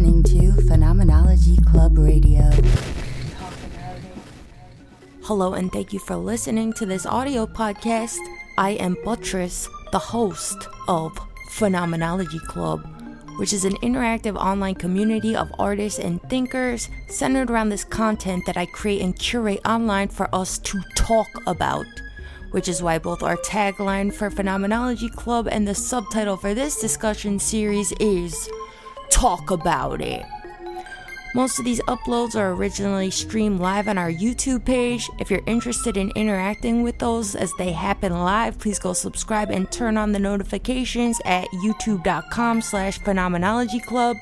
listening to Phenomenology Club Radio. Hello, and thank you for listening to this audio podcast. I am Buttress, the host of Phenomenology Club, which is an interactive online community of artists and thinkers centered around this content that I create and curate online for us to talk about, which is why both our tagline for Phenomenology Club and the subtitle for this discussion series is Talk About It. Most of these uploads are originally streamed live on our YouTube page. If you're interested in interacting with those as they happen live, please go subscribe and turn on the notifications at youtube.com/phenomenologyclub.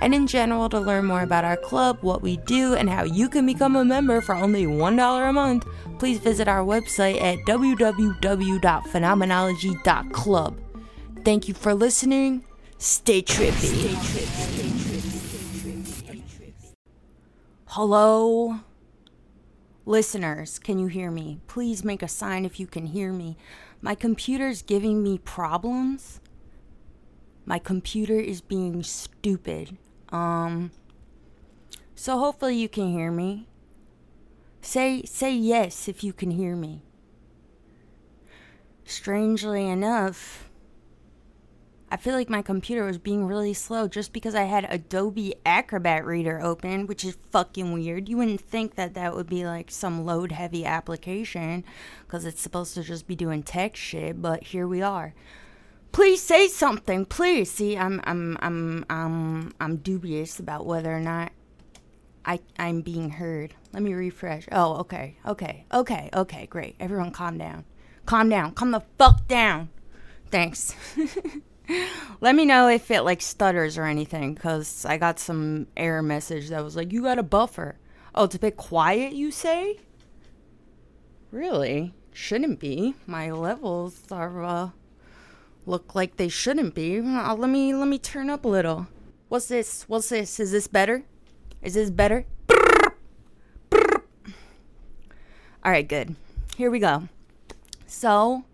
And in general, to learn more about our club, what we do, and how you can become a member for only $1 a month, please visit our website at www.phenomenology.club. Thank you for listening. Stay trippy. Stay trippy. Hello? Listeners, can you hear me? Please make a sign if you can hear me. My computer's giving me problems. My computer is being stupid. So hopefully you can hear me. Say yes if you can hear me. Strangely enough, I feel like my computer was being really slow just because I had Adobe Acrobat Reader open, which is fucking weird. You wouldn't think that that would be like some load-heavy application because it's supposed to just be doing tech shit, but here we are. Please say something, please. See, I'm dubious about whether or not I'm being heard. Let me refresh. Oh, okay, great. Everyone calm down. Calm the fuck down. Thanks. Let me know if it like stutters or anything, because I got some error message that was like, you got a buffer. Oh, it's a bit quiet, you say? Really? Shouldn't be. My levels are look like they shouldn't be. Let me turn up a little. What's this? Is this better? All right, good. Here we go. So,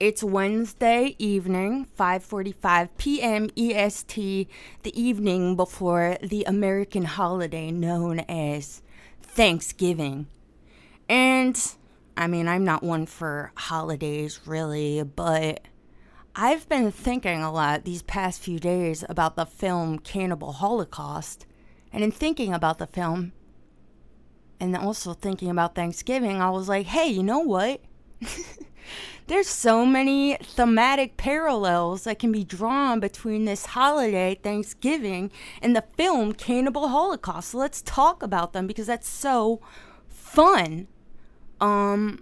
it's Wednesday evening, 5:45 p.m. EST, the evening before the American holiday known as Thanksgiving. And, I mean, I'm not one for holidays, really, but I've been thinking a lot these past few days about the film Cannibal Holocaust, and in thinking about the film, and also thinking about Thanksgiving, I was like, hey, you know what? There's so many thematic parallels that can be drawn between this holiday, Thanksgiving, and the film Cannibal Holocaust. So let's talk about them because that's so fun. I'm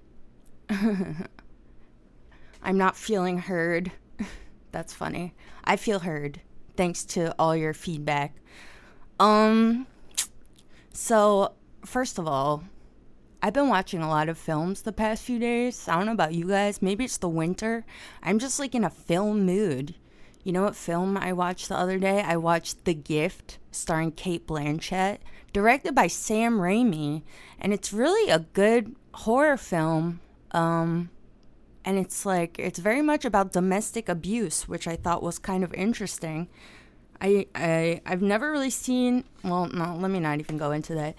not feeling heard. That's funny. I feel heard. Thanks to all your feedback. So first of all, I've been watching a lot of films the past few days. I don't know about you guys. Maybe it's the winter. I'm just like in a film mood. You know what film I watched the other day? I watched The Gift, starring Kate Blanchett, directed by Sam Raimi, and it's really a good horror film. And it's like, it's very much about domestic abuse, which I thought was kind of interesting. I've never really seen, well, no, let me not even go into that.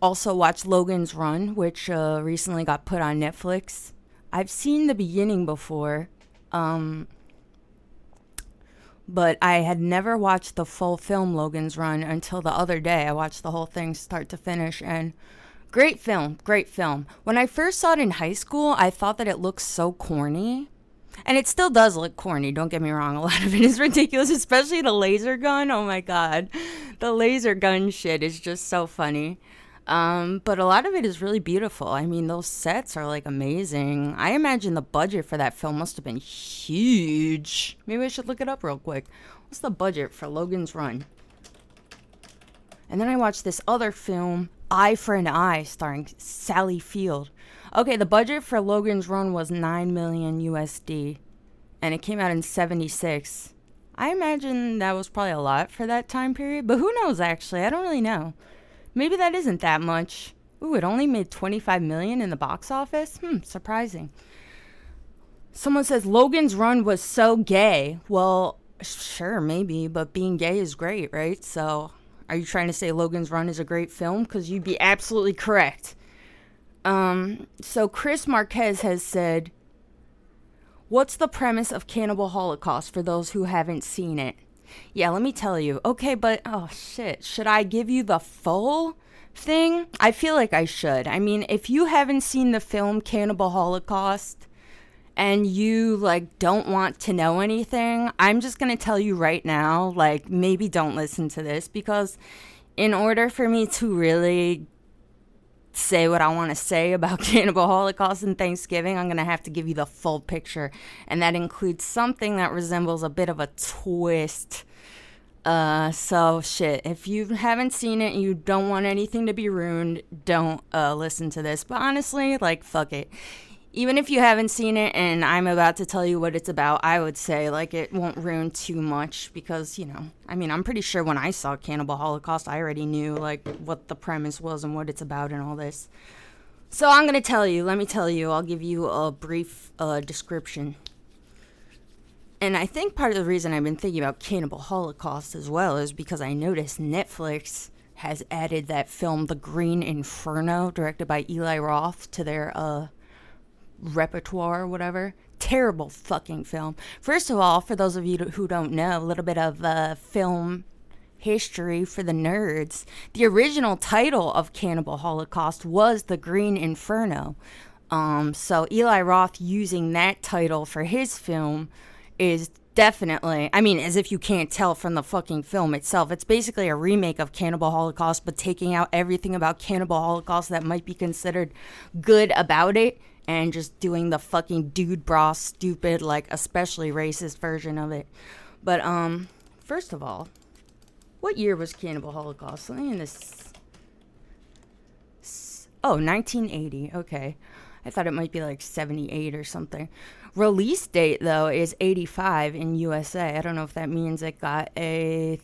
Also watched Logan's Run, which recently got put on Netflix. I've seen the beginning before, but I had never watched the full film Logan's Run until the other day. I watched the whole thing start to finish, and great film. When I first saw it in high school, I thought that it looked so corny. And it still does look corny, don't get me wrong. A lot of it is ridiculous, especially the laser gun. Oh my god. The laser gun shit is just so funny. But a lot of it is really beautiful. I mean, those sets are like amazing. I imagine the budget for that film must have been huge. Maybe I should look it up real quick. What's the budget for Logan's Run? And then I watched this other film, Eye for an Eye, starring Sally Field. Okay, the budget for Logan's Run was $9 million USD, and it came out in 1976. I imagine that was probably a lot for that time period, but who knows, actually. I don't really know. Maybe that isn't that much. Ooh, it only made $25 million in the box office? Surprising. Someone says, Logan's Run was so gay. Well, Sure, maybe, but being gay is great, right? So, are you trying to say Logan's Run is a great film? Because you'd be absolutely correct. So Chris Marquez has said, what's the premise of Cannibal Holocaust for those who haven't seen it? Yeah, let me tell you. Okay, but, oh shit, should I give you the full thing? I feel like I should. I mean, if you haven't seen the film Cannibal Holocaust and you, like, don't want to know anything, I'm just going to tell you right now, like, maybe don't listen to this, because in order for me to really say what I want to say about Cannibal Holocaust and Thanksgiving, I'm going to have to give you the full picture, and that includes something that resembles a bit of a twist. So, shit, if you haven't seen it and you don't want anything to be ruined, don't listen to this. But honestly, like, fuck it. Even if you haven't seen it and I'm about to tell you what it's about, I would say, like, it won't ruin too much because, you know, I mean, I'm pretty sure when I saw Cannibal Holocaust, I already knew, like, what the premise was and what it's about and all this. So I'm going to tell you, let me tell you, I'll give you a brief description. And I think part of the reason I've been thinking about Cannibal Holocaust as well is because I noticed Netflix has added that film, The Green Inferno, directed by Eli Roth, to their, repertoire or whatever. Terrible fucking film. First of all, for those of you who don't know, a little bit of film history for the nerds. The original title of Cannibal Holocaust was The Green Inferno. So Eli Roth using that title for his film is definitely, I mean, as if you can't tell from the fucking film itself, it's basically a remake of Cannibal Holocaust, but taking out everything about Cannibal Holocaust that might be considered good about it, and just doing the fucking dude bra, stupid, like, especially racist version of it. But, first of all, what year was Cannibal Holocaust? Let me in this... Oh, 1980. Okay. I thought it might be, like, 78 or something. Release date, though, is 85 in USA. I don't know if that means it got a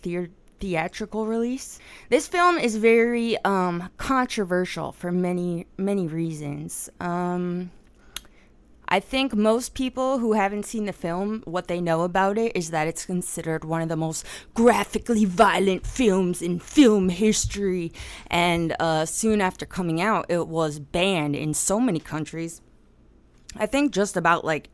theatrical release. This film is very controversial for many reasons. I think most people who haven't seen the film, what they know about it is that it's considered one of the most graphically violent films in film history, and soon after coming out it was banned in so many countries. I think just about, like,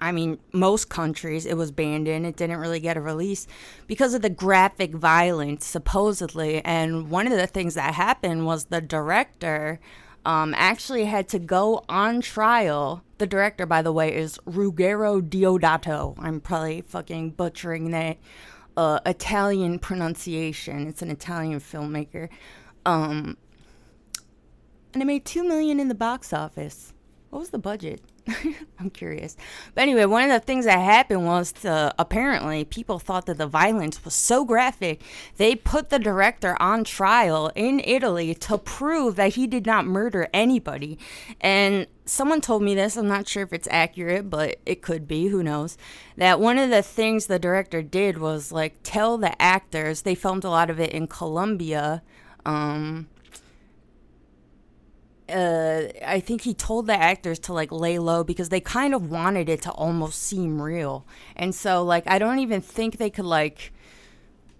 I mean, most countries it was banned in. It didn't really get a release because of the graphic violence, supposedly. And one of the things that happened was the director actually had to go on trial. The director, by the way, is Ruggero Deodato. I'm probably fucking butchering that Italian pronunciation. It's an Italian filmmaker. And it made $2 million in the box office. What was the budget? I'm curious. But anyway, one of the things that happened was apparently people thought that the violence was so graphic, they put the director on trial in Italy to prove that he did not murder anybody. And someone told me this, I'm not sure if it's accurate, but it could be, who knows, that one of the things the director did was, like, tell the actors, they filmed a lot of it in Colombia, I think he told the actors to, like, lay low because they kind of wanted it to almost seem real. And so, like, I don't even think they could, like,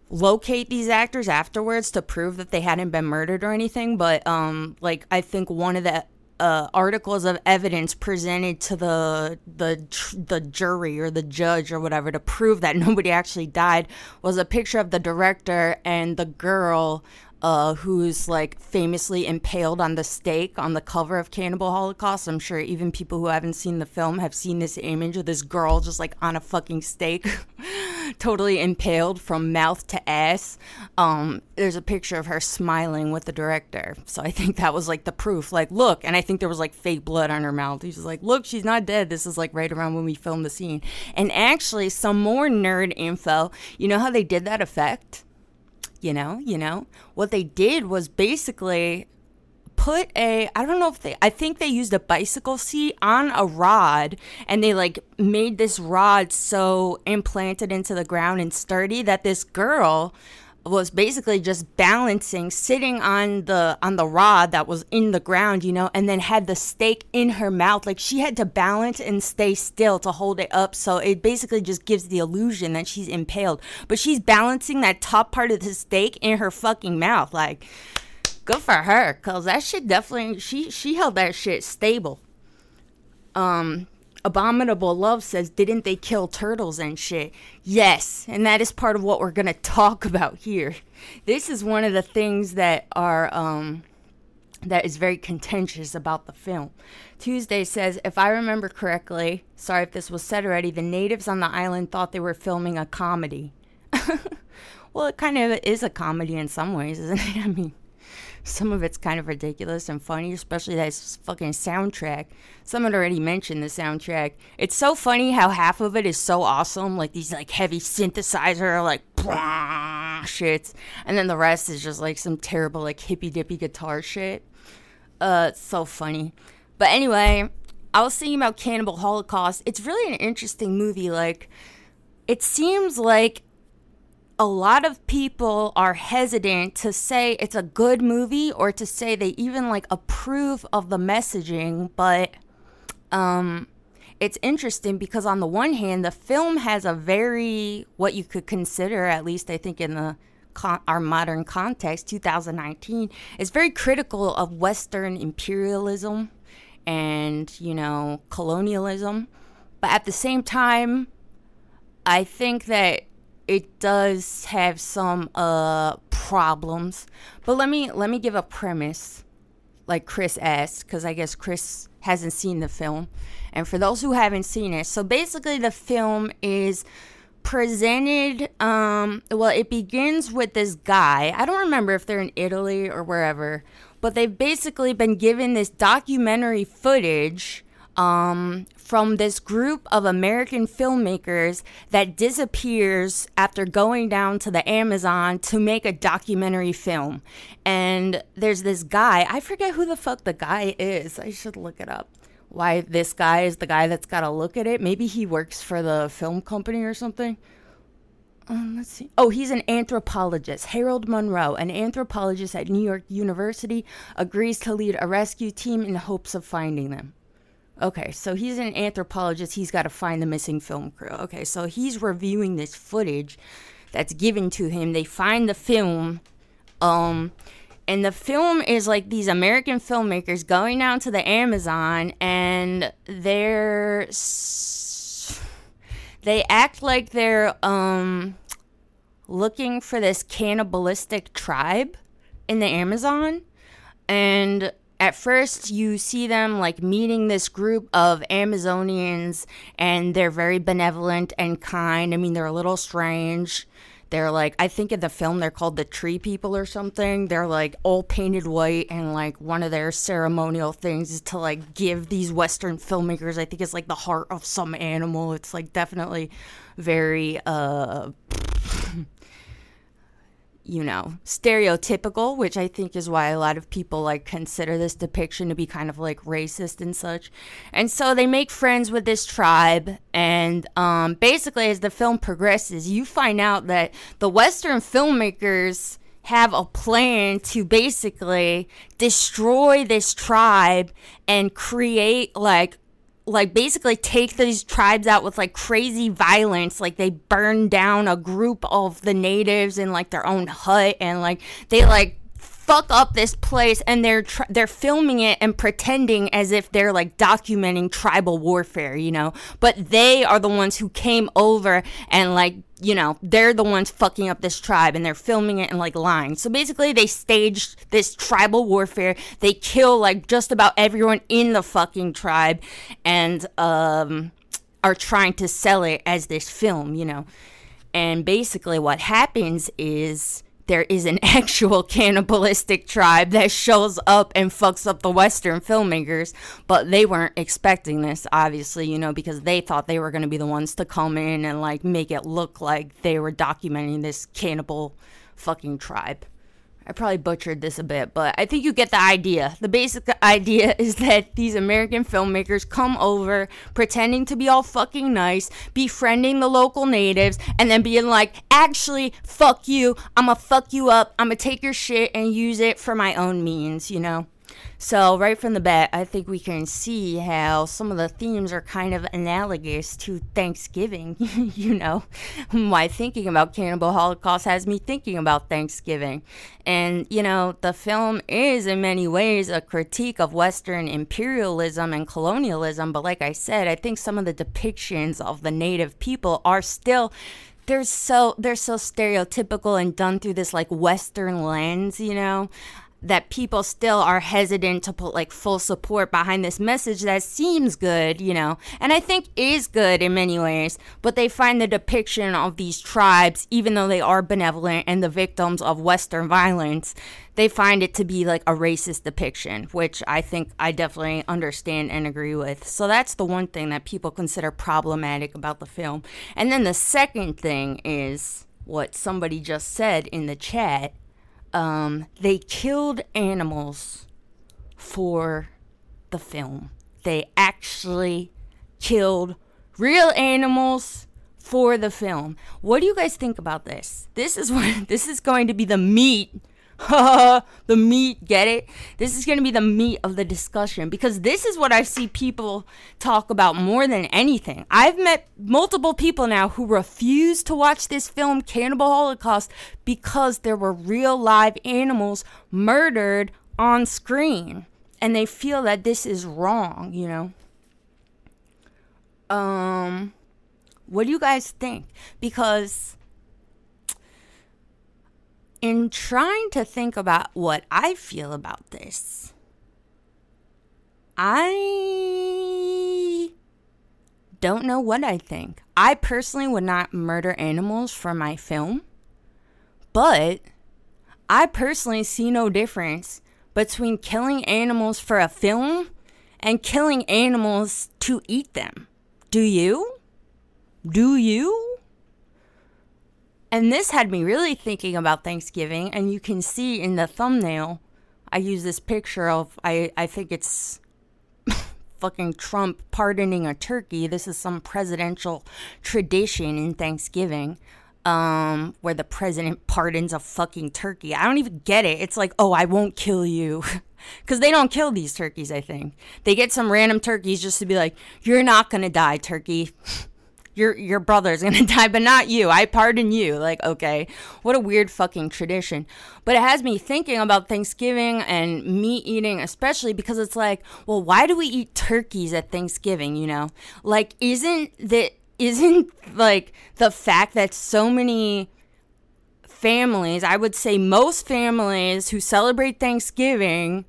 locate these actors afterwards to prove that they hadn't been murdered or anything. But, like, I think one of the articles of evidence presented to the jury or the judge or whatever to prove that nobody actually died was a picture of the director and the girl who's, like, famously impaled on the stake on the cover of Cannibal Holocaust. I'm sure even people who haven't seen the film have seen this image of this girl just, like, on a fucking stake, totally impaled from mouth to ass. There's a picture of her smiling with the director. So I think that was, like, the proof. Like, look, and I think there was, like, fake blood on her mouth. He's just like, look, she's not dead. This is, like, right around when we filmed the scene. And actually, some more nerd info. You know how they did that effect? You know, what they did was basically put I think they used a bicycle seat on a rod, and they, like, made this rod so implanted into the ground and sturdy that this girl was basically just balancing, sitting on the rod that was in the ground, you know, and then had the stake in her mouth. Like, she had to balance and stay still to hold it up. So it basically just gives the illusion that she's impaled. But she's balancing that top part of the stake in her fucking mouth. Like, good for her, because that shit definitely, she held that shit stable. Abominable Love says, didn't they kill turtles and shit? Yes, and that is part of what we're going to talk about here. This is one of the things that are that is very contentious about the film. Tuesday says, if I remember correctly, sorry if this was said already, the natives on the island thought they were filming a comedy. Well, it kind of is a comedy in some ways, isn't it? I mean, some of it's kind of ridiculous and funny, especially that fucking soundtrack. Someone already mentioned the soundtrack. It's so funny how half of it is so awesome, like these like heavy synthesizer like shits, and then the rest is just like some terrible like hippy dippy guitar shit. It's so funny. But anyway, I was thinking about Cannibal Holocaust. It's really an interesting movie. Like, it seems like a lot of people are hesitant to say it's a good movie or to say they even like approve of the messaging, but it's interesting because on the one hand, the film has a very, what you could consider, at least I think in the our modern context, 2019, it's very critical of Western imperialism and, you know, colonialism. But at the same time, I think that it does have some problems. But let me give a premise, like Chris asked, because I guess Chris hasn't seen the film. And for those who haven't seen it, so basically the film is presented, well, it begins with this guy. I don't remember if they're in Italy or wherever, but they've basically been given this documentary footage from this group of American filmmakers that disappears after going down to the Amazon to make a documentary film. And there's this guy, I forget who the fuck the guy is. I should look it up. Why this guy is the guy that's got to look at it. Maybe he works for the film company or something. Let's see. Oh, he's an anthropologist. Harold Monroe, an anthropologist at New York University, agrees to lead a rescue team in hopes of finding them. Okay, so he's an anthropologist. He's got to find the missing film crew. Okay, so he's reviewing this footage that's given to him. They find the film. And the film is like these American filmmakers going down to the Amazon, and they act like they're looking for this cannibalistic tribe in the Amazon. And at first, you see them, like, meeting this group of Amazonians, and they're very benevolent and kind. I mean, they're a little strange. They're, like, I think in the film they're called the Tree People or something. They're, like, all painted white, and, like, one of their ceremonial things is to, like, give these Western filmmakers, I think it's, like, the heart of some animal. It's, like, definitely very, you know, stereotypical, which I think is why a lot of people like consider this depiction to be kind of like racist and such. And so they make friends with this tribe, and basically as the film progresses, you find out that the Western filmmakers have a plan to basically destroy this tribe and create like basically take these tribes out with like crazy violence. Like, they burn down a group of the natives in like their own hut, and like they like fuck up this place, and they're filming it and pretending as if they're like documenting tribal warfare, you know, but they are the ones who came over, and like, you know, they're the ones fucking up this tribe, and they're filming it and like lying. So basically they staged this tribal warfare. They kill like just about everyone in the fucking tribe, and are trying to sell it as this film, you know. And basically what happens is there is an actual cannibalistic tribe that shows up and fucks up the Western filmmakers, but they weren't expecting this, obviously, you know, because they thought they were going to be the ones to come in and, like, make it look like they were documenting this cannibal fucking tribe. I probably butchered this a bit, but I think you get the idea. The basic idea is that these American filmmakers come over, pretending to be all fucking nice, befriending the local natives, and then being like, actually, fuck you, I'ma fuck you up, I'ma take your shit and use it for my own means, you know? So, right from the bat, I think we can see how some of the themes are kind of analogous to Thanksgiving, you know? Why thinking about Cannibal Holocaust has me thinking about Thanksgiving. And, you know, the film is in many ways a critique of Western imperialism and colonialism, but like I said, I think some of the depictions of the native people are still... They're so stereotypical and done through this, like, Western lens, you know? That people still are hesitant to put like full support behind this message that seems good, you know, and I think is good in many ways, but they find the depiction of these tribes, even though they are benevolent and the victims of Western violence, they find it to be like a racist depiction, which I think I definitely understand and agree with. So that's the one thing that people consider problematic about the film. And then the second thing is what somebody just said in the chat. They killed animals for the film. They actually killed real animals for the film. What do you guys think about this? This is going to be the meat. The meat, get it? This is going to be the meat of the discussion, because this is what I see people talk about more than anything. I've met multiple people now who refuse to watch this film, Cannibal Holocaust, because there were real live animals murdered on screen, and they feel that this is wrong, you know? What do you guys think? Because... in trying to think about what I feel about this, I don't know what I think. I personally would not murder animals for my film, but I personally see no difference between killing animals for a film and killing animals to eat them. Do you? Do you? And this had me really thinking about Thanksgiving, and you can see in the thumbnail, I use this picture of, I think it's fucking Trump pardoning a turkey. This is some presidential tradition in Thanksgiving, where the president pardons a fucking turkey. I don't even get it. It's like, oh, I won't kill you. Because they don't kill these turkeys, I think. They get some random turkeys just to be like, you're not going to die, turkey. Your brother's gonna die, but not you. I pardon you. Like, okay, what a weird fucking tradition. But it has me thinking about Thanksgiving and meat eating, especially because it's like, well, why do we eat turkeys at Thanksgiving, you know? Like, isn't the fact that so many families, I would say most families who celebrate Thanksgiving...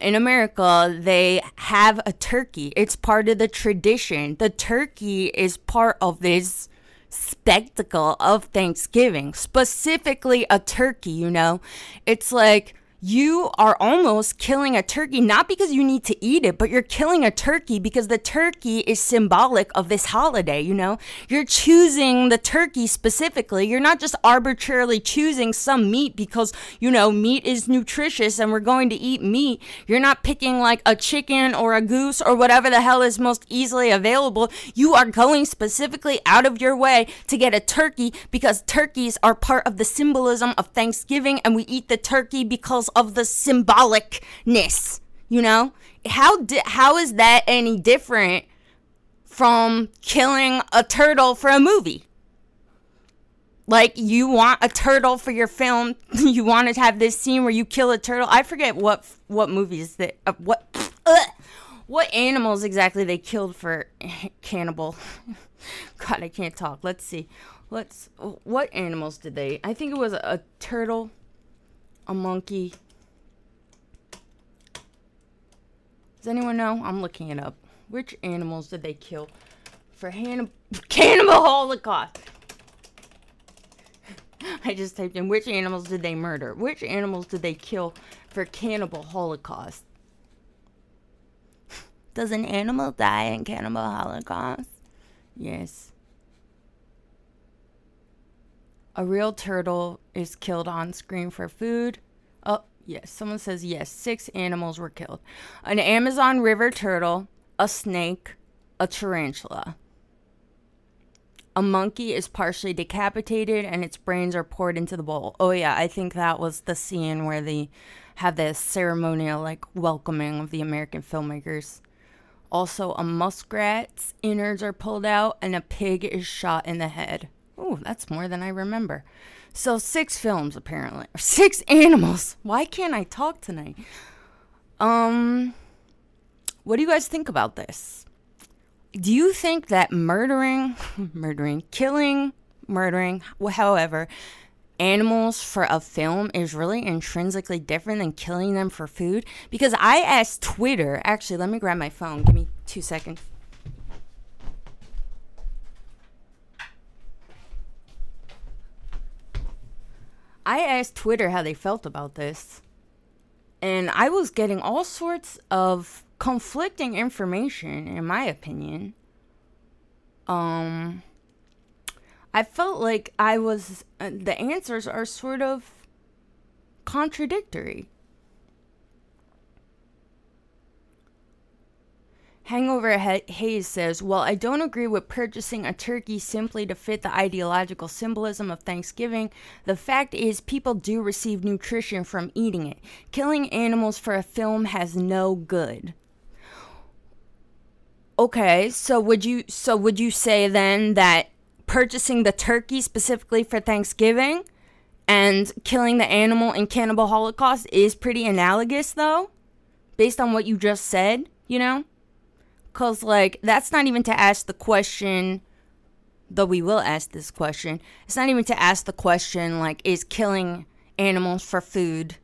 in America, they have a turkey. It's part of the tradition. The turkey is part of this spectacle of Thanksgiving, specifically a turkey, you know? It's like you are almost killing a turkey, not because you need to eat it, but you're killing a turkey because the turkey is symbolic of this holiday, you know? You're choosing the turkey specifically. You're not just arbitrarily choosing some meat because, you know, meat is nutritious and we're going to eat meat. You're not picking like a chicken or a goose or whatever the hell is most easily available. You are going specifically out of your way to get a turkey because turkeys are part of the symbolism of Thanksgiving, and we eat the turkey because of the symbolicness, you know? How is that any different from killing a turtle for a movie? Like, you want a turtle for your film, you want to have this scene where you kill a turtle. I forget what movies that what animals exactly they killed for Cannibal. God, I can't talk. Let's see. What animals did they? I think it was a turtle, a monkey. Does anyone know? I'm looking it up. Which animals did they kill for Cannibal Holocaust? I just typed in, which animals did they murder? Which animals did they kill for Cannibal Holocaust? Does an animal die in Cannibal Holocaust? Yes. A real turtle is killed on screen for food. Oh, yes. Someone says yes. 6 animals were killed. An Amazon River turtle, a snake, a tarantula. A monkey is partially decapitated and its brains are poured into the bowl. Oh, yeah. I think that was the scene where they have this ceremonial, like, welcoming of the American filmmakers. Also, a muskrat's innards are pulled out and a pig is shot in the head. Oh, that's more than I remember. So 6 films, apparently. 6 animals. Why can't I talk tonight? What do you guys think about this? Do you think that murdering, however, animals for a film is really intrinsically different than killing them for food? Because I asked Twitter. Actually, let me grab my phone. Give me 2 seconds. I asked Twitter how they felt about this, and I was getting all sorts of conflicting information, in my opinion. I felt like the answers are sort of contradictory. Hangover Hayes says, well, I don't agree with purchasing a turkey simply to fit the ideological symbolism of Thanksgiving. The fact is, people do receive nutrition from eating it. Killing animals for a film has no good. Okay, so would you say then that purchasing the turkey specifically for Thanksgiving and killing the animal in Cannibal Holocaust is pretty analogous, though? Based on what you just said, you know? Because, like, that's not even to ask the question, though we will ask this question. It's not even to ask the question, like, is killing animals for food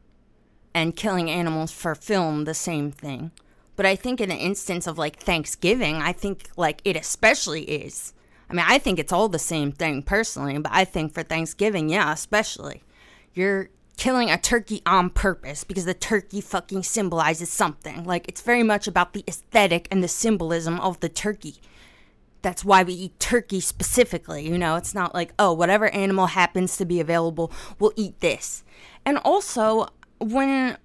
and killing animals for film the same thing? But I think in the instance of, like, Thanksgiving, I think, like, it especially is. I mean, I think it's all the same thing personally, but I think for Thanksgiving, yeah, especially. You're killing a turkey on purpose because the turkey fucking symbolizes something. Like, it's very much about the aesthetic and the symbolism of the turkey. That's why we eat turkey specifically, you know? It's not like, oh, whatever animal happens to be available, we'll eat this. And also, when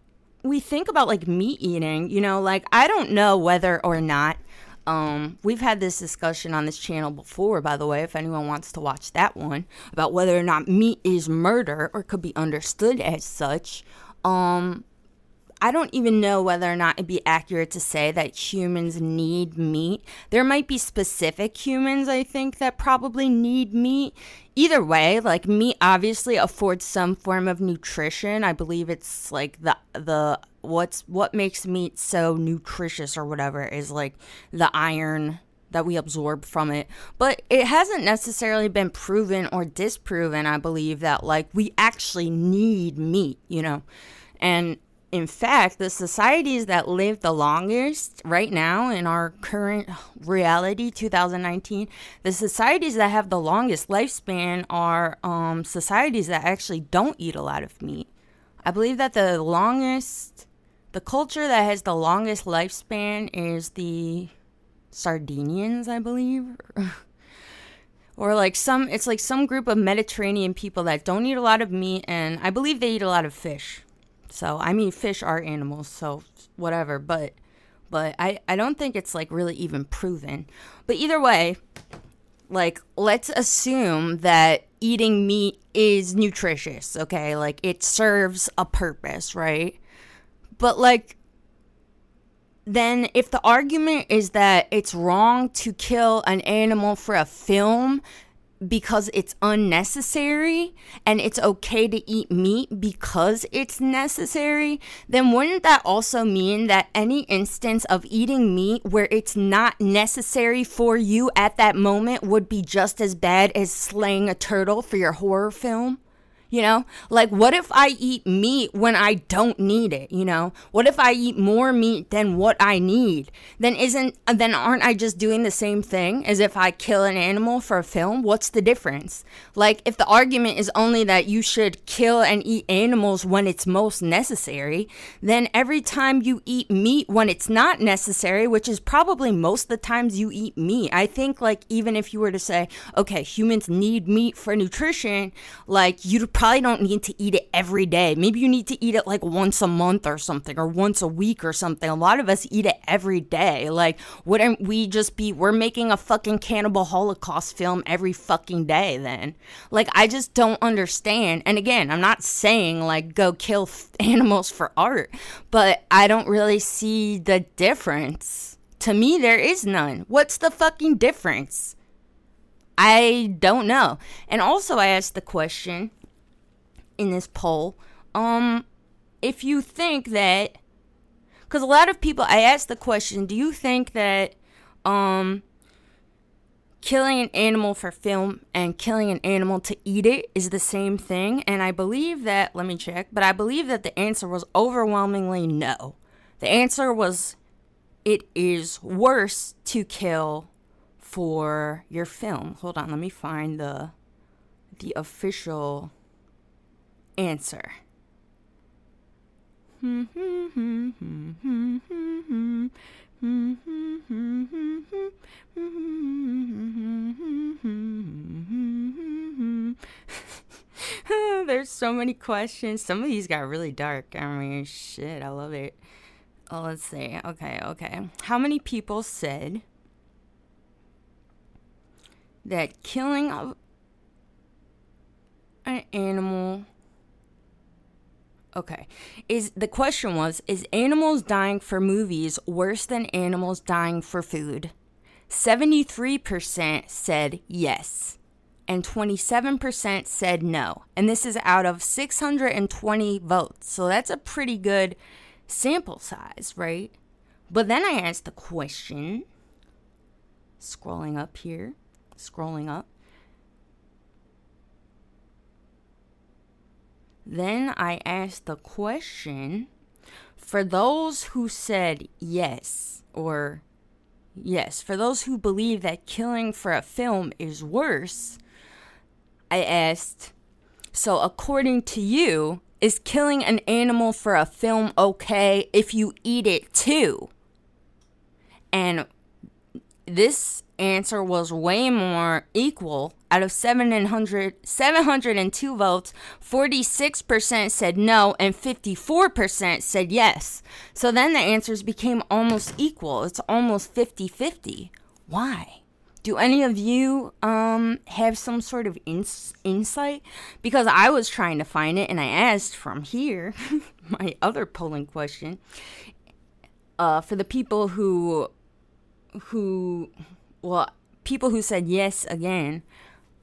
we think about, like, meat eating, you know, like, I don't know whether or not, we've had this discussion on this channel before, by the way, if anyone wants to watch that one, about whether or not meat is murder or could be understood as such. I don't even know whether or not it'd be accurate to say that humans need meat. There might be specific humans, I think, that probably need meat. Either way, like, meat obviously affords some form of nutrition. I believe it's, like, what makes meat so nutritious or whatever is, like, the iron that we absorb from it. But it hasn't necessarily been proven or disproven, I believe, that, like, we actually need meat, you know? And in fact, the societies that live the longest right now in our current reality, 2019, the societies that have the longest lifespan are societies that actually don't eat a lot of meat. I believe that the culture that has the longest lifespan is the Sardinians, I believe. Or like some group of Mediterranean people that don't eat a lot of meat, and I believe they eat a lot of fish. So, I mean, fish are animals, so whatever, but I don't think it's, like, really even proven. But either way, like, let's assume that eating meat is nutritious, okay? Like, it serves a purpose, right? But, like, then if the argument is that it's wrong to kill an animal for a film because it's unnecessary, and it's okay to eat meat because it's necessary, then wouldn't that also mean that any instance of eating meat where it's not necessary for you at that moment would be just as bad as slaying a turtle for your horror film? you know? Like, what if I eat meat when I don't need it, you know? What if I eat more meat than what I need? Then aren't I just doing the same thing as if I kill an animal for a film? What's the difference? Like, if the argument is only that you should kill and eat animals when it's most necessary, then every time you eat meat when it's not necessary, which is probably most of the times you eat meat, I think, like, even if you were to say, okay, humans need meat for nutrition, like, you'd probably don't need to eat it every day. Maybe you need to eat it like once a month or something, or once a week or something. A lot of us eat it every day. Like, wouldn't we just be, we're making a fucking Cannibal Holocaust film every fucking day then? Like, I just don't understand. And again, I'm not saying like go kill animals for art, but I don't really see the difference. To me, there is none. What's the fucking difference? I don't know. And also, I asked the question in this poll, if you think that, because a lot of people, I asked the question, do you think that killing an animal for film and killing an animal to eat it is the same thing? And I believe that, let me check, but I believe that the answer was overwhelmingly no. The answer was, it is worse to kill for your film. Hold on, let me find the official answer. There's so many questions. Some of these got really dark. I mean, shit, I love it. Oh, let's see. Okay. How many people said that killing an animal, okay, is, the question was, is animals dying for movies worse than animals dying for food? 73% said yes, and 27% said no. And this is out of 620 votes, so that's a pretty good sample size, right? But then I asked the question, scrolling up. Then I asked the question, for those who said yes, or yes, for those who believe that killing for a film is worse, I asked, so according to you, is killing an animal for a film okay if you eat it too? And this answer was way more equal. Out of 702 votes, 46% said no and 54% said yes. So then the answers became almost equal. It's almost 50-50. Why? Do any of you have some sort of insight? Because I was trying to find it, and I asked from here, my other polling question, for the people who said yes again,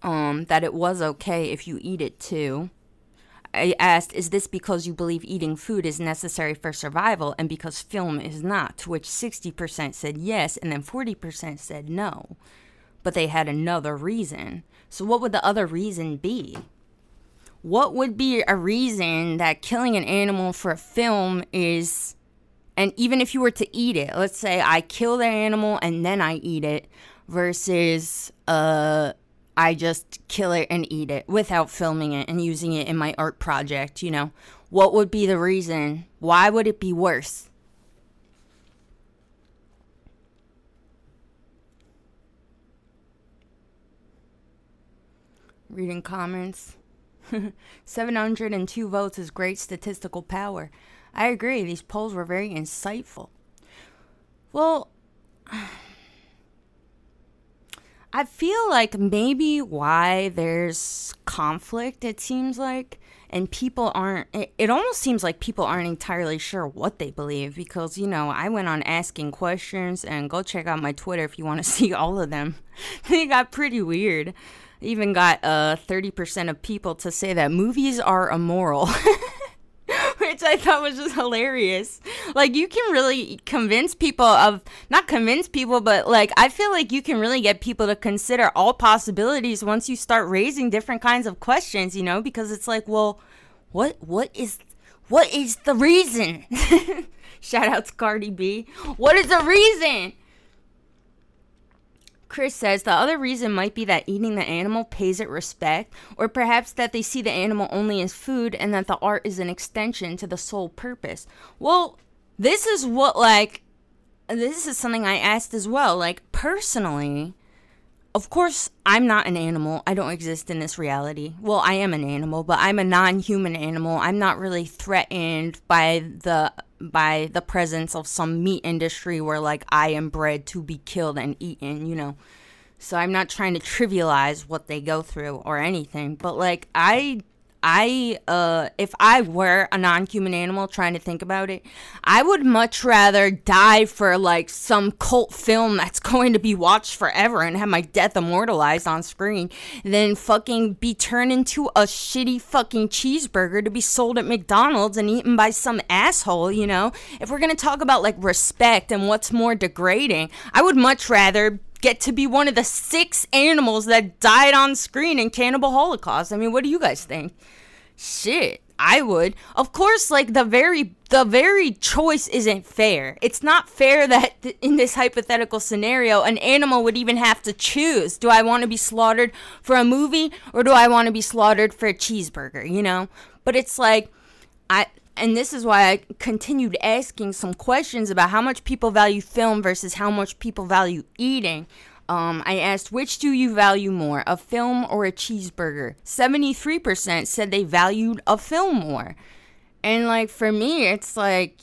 that it was okay if you eat it too. I asked, is this because you believe eating food is necessary for survival and because film is not? To which 60% said yes, and then 40% said no. But they had another reason. So what would the other reason be? What would be a reason that killing an animal for a film is, and even if you were to eat it, let's say I kill the animal and then I eat it, versus I just kill it and eat it without filming it and using it in my art project, you know? What would be the reason? Why would it be worse? Reading comments. 702 votes is great statistical power. I agree. These polls were very insightful. Well, I feel like maybe why there's conflict, it seems like, and people aren't, it almost seems like people aren't entirely sure what they believe, because, you know, I went on asking questions, and go check out my Twitter if you want to see all of them. They got pretty weird. Even got 30% of people to say that movies are immoral. which I thought was just hilarious. Like, you can really convince people of, not convince people, but like, I feel like you can really get people to consider all possibilities once you start raising different kinds of questions, you know, because it's like, well, what is the reason? Shout out to Cardi B. What is the reason? Chris says the other reason might be that eating the animal pays it respect, or perhaps that they see the animal only as food and that the art is an extension to the sole purpose. Well, this is what, like, this is something I asked as well. Like, personally, of course, I'm not an animal. I don't exist in this reality. Well, I am an animal, but I'm a non-human animal. I'm not really threatened by the presence of some meat industry where, like, I am bred to be killed and eaten, you know. So I'm not trying to trivialize what they go through or anything. But, like, I if I were a non-human animal trying to think about it, I would much rather die for, like, some cult film that's going to be watched forever and have my death immortalized on screen than fucking be turned into a shitty fucking cheeseburger to be sold at McDonald's and eaten by some asshole, you know? If we're gonna talk about, like, respect and what's more degrading, I would much rather get to be one of the 6 animals that died on screen in Cannibal Holocaust. I mean, what do you guys think? Shit, I would. Of course, like, the very choice isn't fair. It's not fair that in this hypothetical scenario, an animal would even have to choose. Do I want to be slaughtered for a movie, or do I want to be slaughtered for a cheeseburger, you know? But it's like, and this is why I continued asking some questions about how much people value film versus how much people value eating. I asked, which do you value more, a film or a cheeseburger? 73% said they valued a film more. And, like, for me, it's like,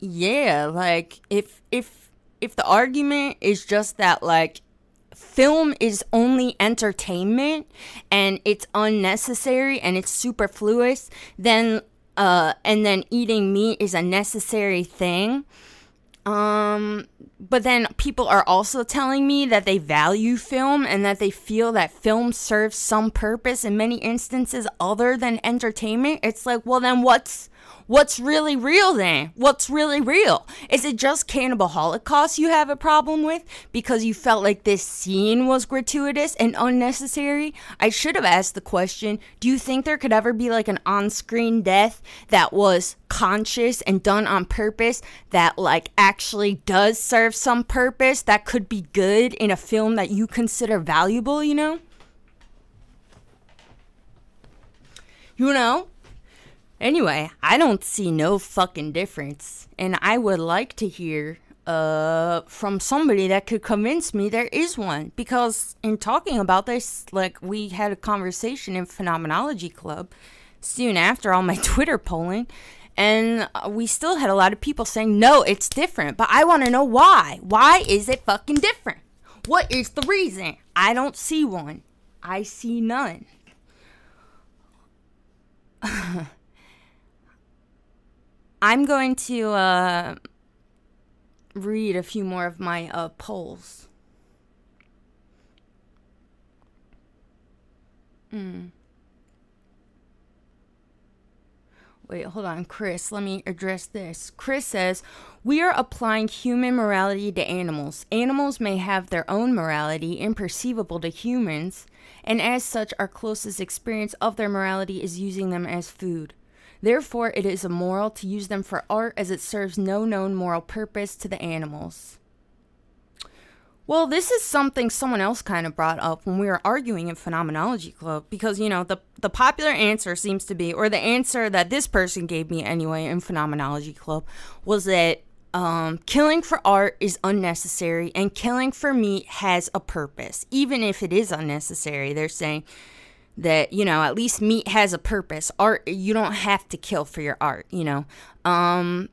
yeah, like, if the argument is just that, like, film is only entertainment and it's unnecessary and it's superfluous, then and then eating meat is a necessary thing. But then people are also telling me that they value film and that they feel that film serves some purpose in many instances other than entertainment. It's like, well, then what's really real then? What's really real? Is it just Cannibal Holocaust you have a problem with because you felt like this scene was gratuitous and unnecessary? I should have asked the question, do you think there could ever be, like, an on-screen death that was conscious and done on purpose that, like, actually does serve some purpose that could be good in a film that you consider valuable, you know? You know? Anyway, I don't see no fucking difference, and I would like to hear from somebody that could convince me there is one, because in talking about this, like, we had a conversation in Phenomenology Club soon after all my Twitter polling, and we still had a lot of people saying, no, it's different, but I want to know why. Why is it fucking different? What is the reason? I don't see one. I see none. I'm going to read a few more of my polls. Wait, hold on, Chris. Let me address this. Chris says, we are applying human morality to animals. Animals may have their own morality, imperceivable to humans, and as such, our closest experience of their morality is using them as food. Therefore, it is immoral to use them for art as it serves no known moral purpose to the animals. Well, this is something someone else kind of brought up when we were arguing in Phenomenology Club because, you know, the popular answer seems to be, or the answer that this person gave me anyway in Phenomenology Club, was that killing for art is unnecessary and killing for meat has a purpose. Even if it is unnecessary, they're saying that, you know, at least meat has a purpose. Art, you don't have to kill for your art, you know. And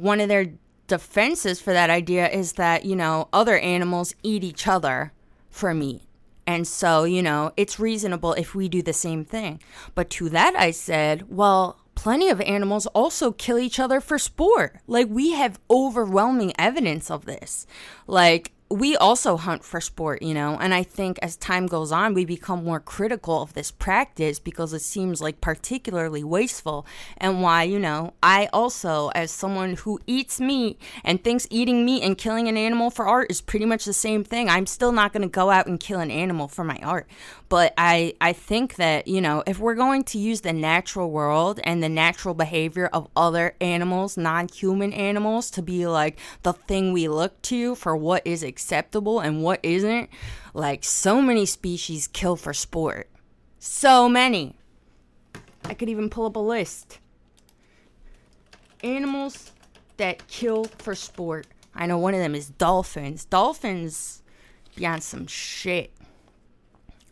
one of their defenses for that idea is that, you know, other animals eat each other for meat. And so, you know, it's reasonable if we do the same thing. But to that I said, well, plenty of animals also kill each other for sport. Like, we have overwhelming evidence of this. Like, we also hunt for sport, you know, and I think as time goes on, we become more critical of this practice because it seems like particularly wasteful, and why, you know, I also, as someone who eats meat and thinks eating meat and killing an animal for art is pretty much the same thing, I'm still not going to go out and kill an animal for my art. But I think that, you know, if we're going to use the natural world and the natural behavior of other animals, non-human animals, to be like the thing we look to for what is acceptable and what isn't, like, so many species kill for sport. So many. I could even pull up a list. Animals that kill for sport. I know one of them is dolphins. Dolphins beyond some shit.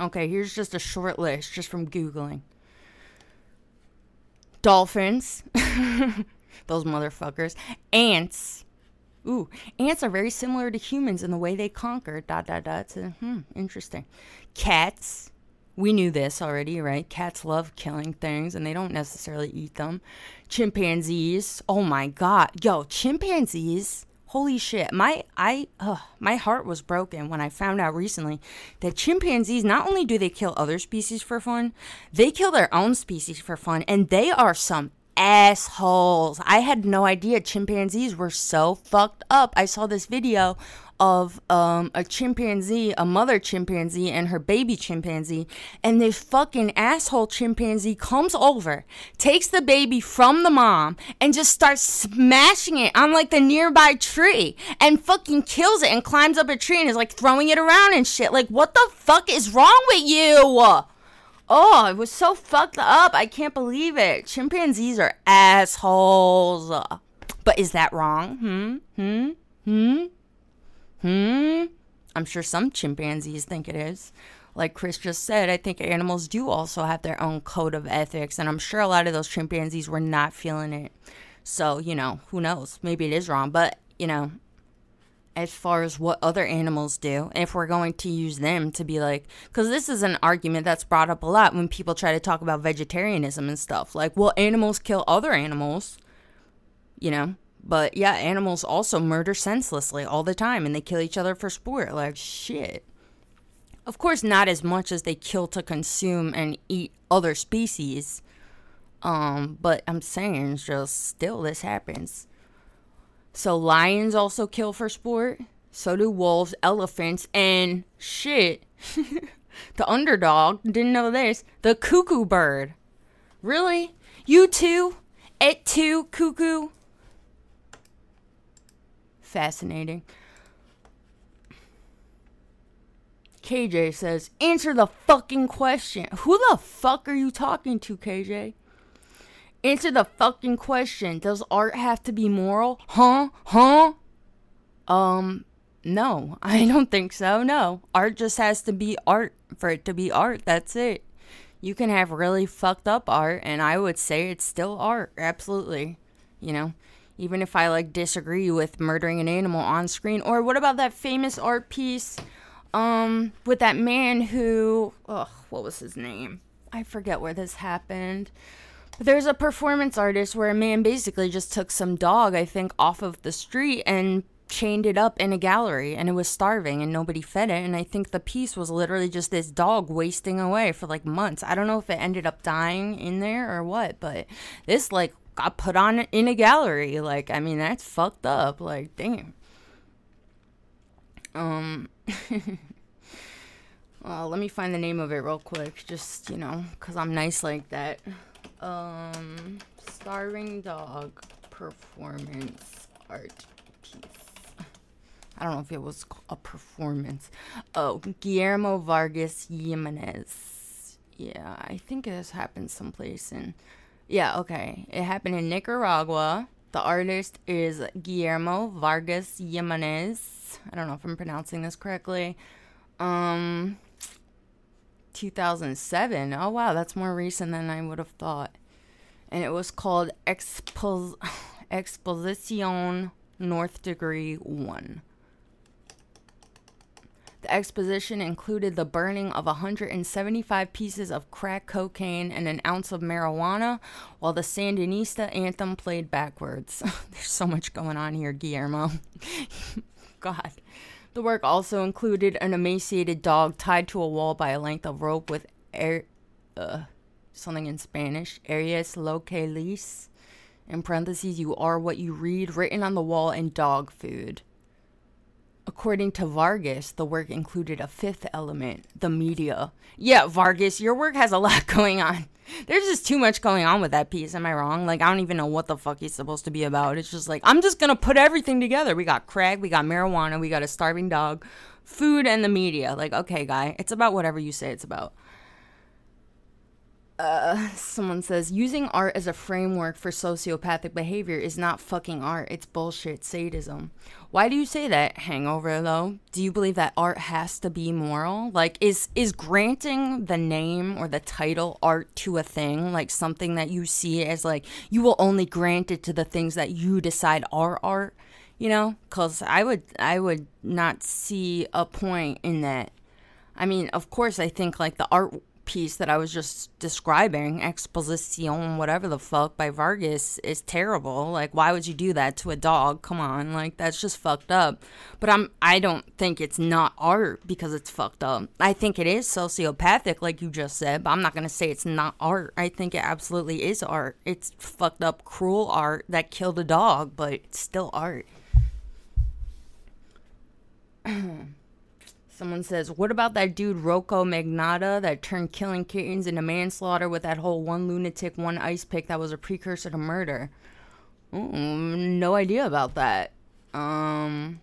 Okay, here's just a short list just from Googling. Dolphins. Those motherfuckers. Ants. Ooh, ants are very similar to humans in the way they conquer, interesting. Cats. We knew this already, right? Cats love killing things, and they don't necessarily eat them. Chimpanzees. Oh, my God. Yo, chimpanzees. Holy shit. My heart was broken when I found out recently that chimpanzees, not only do they kill other species for fun, they kill their own species for fun, and they are some assholes. I had no idea chimpanzees were so fucked up. I saw this video of a mother chimpanzee and her baby chimpanzee, and this fucking asshole chimpanzee comes over, takes the baby from the mom, and just starts smashing it on like the nearby tree, and fucking kills it, and climbs up a tree and is like throwing it around and shit. Like, what the fuck is wrong with you? Oh, it was so fucked up. I can't believe it. Chimpanzees are assholes. But is that wrong? I'm sure some chimpanzees think it is. Like Chris just said, I think animals do also have their own code of ethics, and I'm sure a lot of those chimpanzees were not feeling it. So, you know, who knows? Maybe it is wrong. But, you know, as far as what other animals do, if we're going to use them to be like, because this is an argument that's brought up a lot when people try to talk about vegetarianism and stuff. Like, well, animals kill other animals, you know. But yeah, animals also murder senselessly all the time, and they kill each other for sport. Like, shit. Of course, not as much as they kill to consume and eat other species. But I'm saying, just still, this happens. So lions also kill for sport. So do wolves, elephants, and shit. The underdog, didn't know this, the cuckoo bird. Really? You too? It too, cuckoo? Fascinating. KJ says, answer the fucking question. Who the fuck are you talking to, KJ? Answer the fucking question. Does art have to be moral? No. I don't think so, no. Art just has to be art for it to be art. That's it. You can have really fucked up art, and I would say it's still art. Absolutely. You know? Even if I, like, disagree with murdering an animal on screen. Or what about that famous art piece with that man who... Ugh, what was his name? I forget where this happened. There's a performance artist where a man basically just took some dog, I think, off of the street and chained it up in a gallery, and it was starving and nobody fed it, and I think the piece was literally just this dog wasting away for like months. I don't know if it ended up dying in there or what, but this like got put on in a gallery. Like, I mean, that's fucked up. Like, damn. Well, let me find the name of it real quick, just, you know, because I'm nice like that. Starving dog performance art piece. I don't know if it was a performance. Oh, Guillermo Vargas Jimenez. Yeah, I think this happened someplace in... Yeah, okay. It happened in Nicaragua. The artist is Guillermo Vargas Jimenez. I don't know if I'm pronouncing this correctly. 2007. Oh, wow. That's more recent than I would have thought. And it was called Exposition North Degree 1. The exposition included the burning of 175 pieces of crack cocaine and an ounce of marijuana, while the Sandinista anthem played backwards. There's so much going on here, Guillermo. God. The work also included an emaciated dog tied to a wall by a length of rope with something in Spanish, Eres lo que lees, in parentheses, you are what you read, written on the wall in dog food. According to Vargas, the work included a fifth element, the media. Yeah, Vargas, your work has a lot going on. There's just too much going on with that piece, am I wrong? Like, I don't even know what the fuck he's supposed to be about. It's just like, I'm just gonna put everything together. We got crack, we got marijuana, we got a starving dog, food, and the media. Like, okay, guy, it's about whatever you say it's about. Someone says, using art as a framework for sociopathic behavior is not fucking art. It's bullshit sadism. Why do you say that, Hangover, though? Do you believe that art has to be moral? Like, is granting the name or the title art to a thing, like something that you see as, like, you will only grant it to the things that you decide are art, you know? Because I would not see a point in that. I mean, of course, I think, like, the art piece that I was just describing, Exposition, whatever the fuck, by Vargas, is terrible. Like, why would you do that to a dog? Come on, like, that's just fucked up. But I don't think it's not art because it's fucked up. I think it is sociopathic, like you just said, but I'm not gonna say it's not art. I think it absolutely is art. It's fucked up, cruel art that killed a dog, but it's still art. Someone says, what about that dude Rocco Magnotta that turned killing kittens into manslaughter with that whole one lunatic, one ice pick that was a precursor to murder? Ooh, no idea about that. Rocco